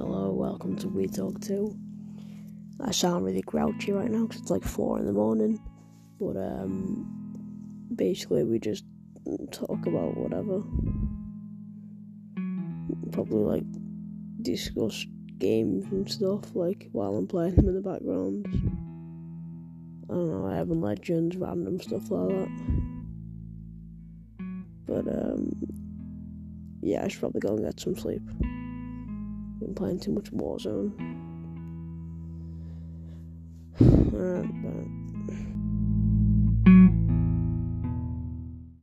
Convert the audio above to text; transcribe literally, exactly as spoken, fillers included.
Hello, welcome to We Talk two. I sound really grouchy right now because it's like four in the morning, but um, basically we just talk about whatever. Probably like discuss games and stuff like while I'm playing them in the background. I don't know, Urban Legends, random stuff like that. But um, yeah, I should probably go and get some sleep. Been playing too much Warzone. Alright, bye.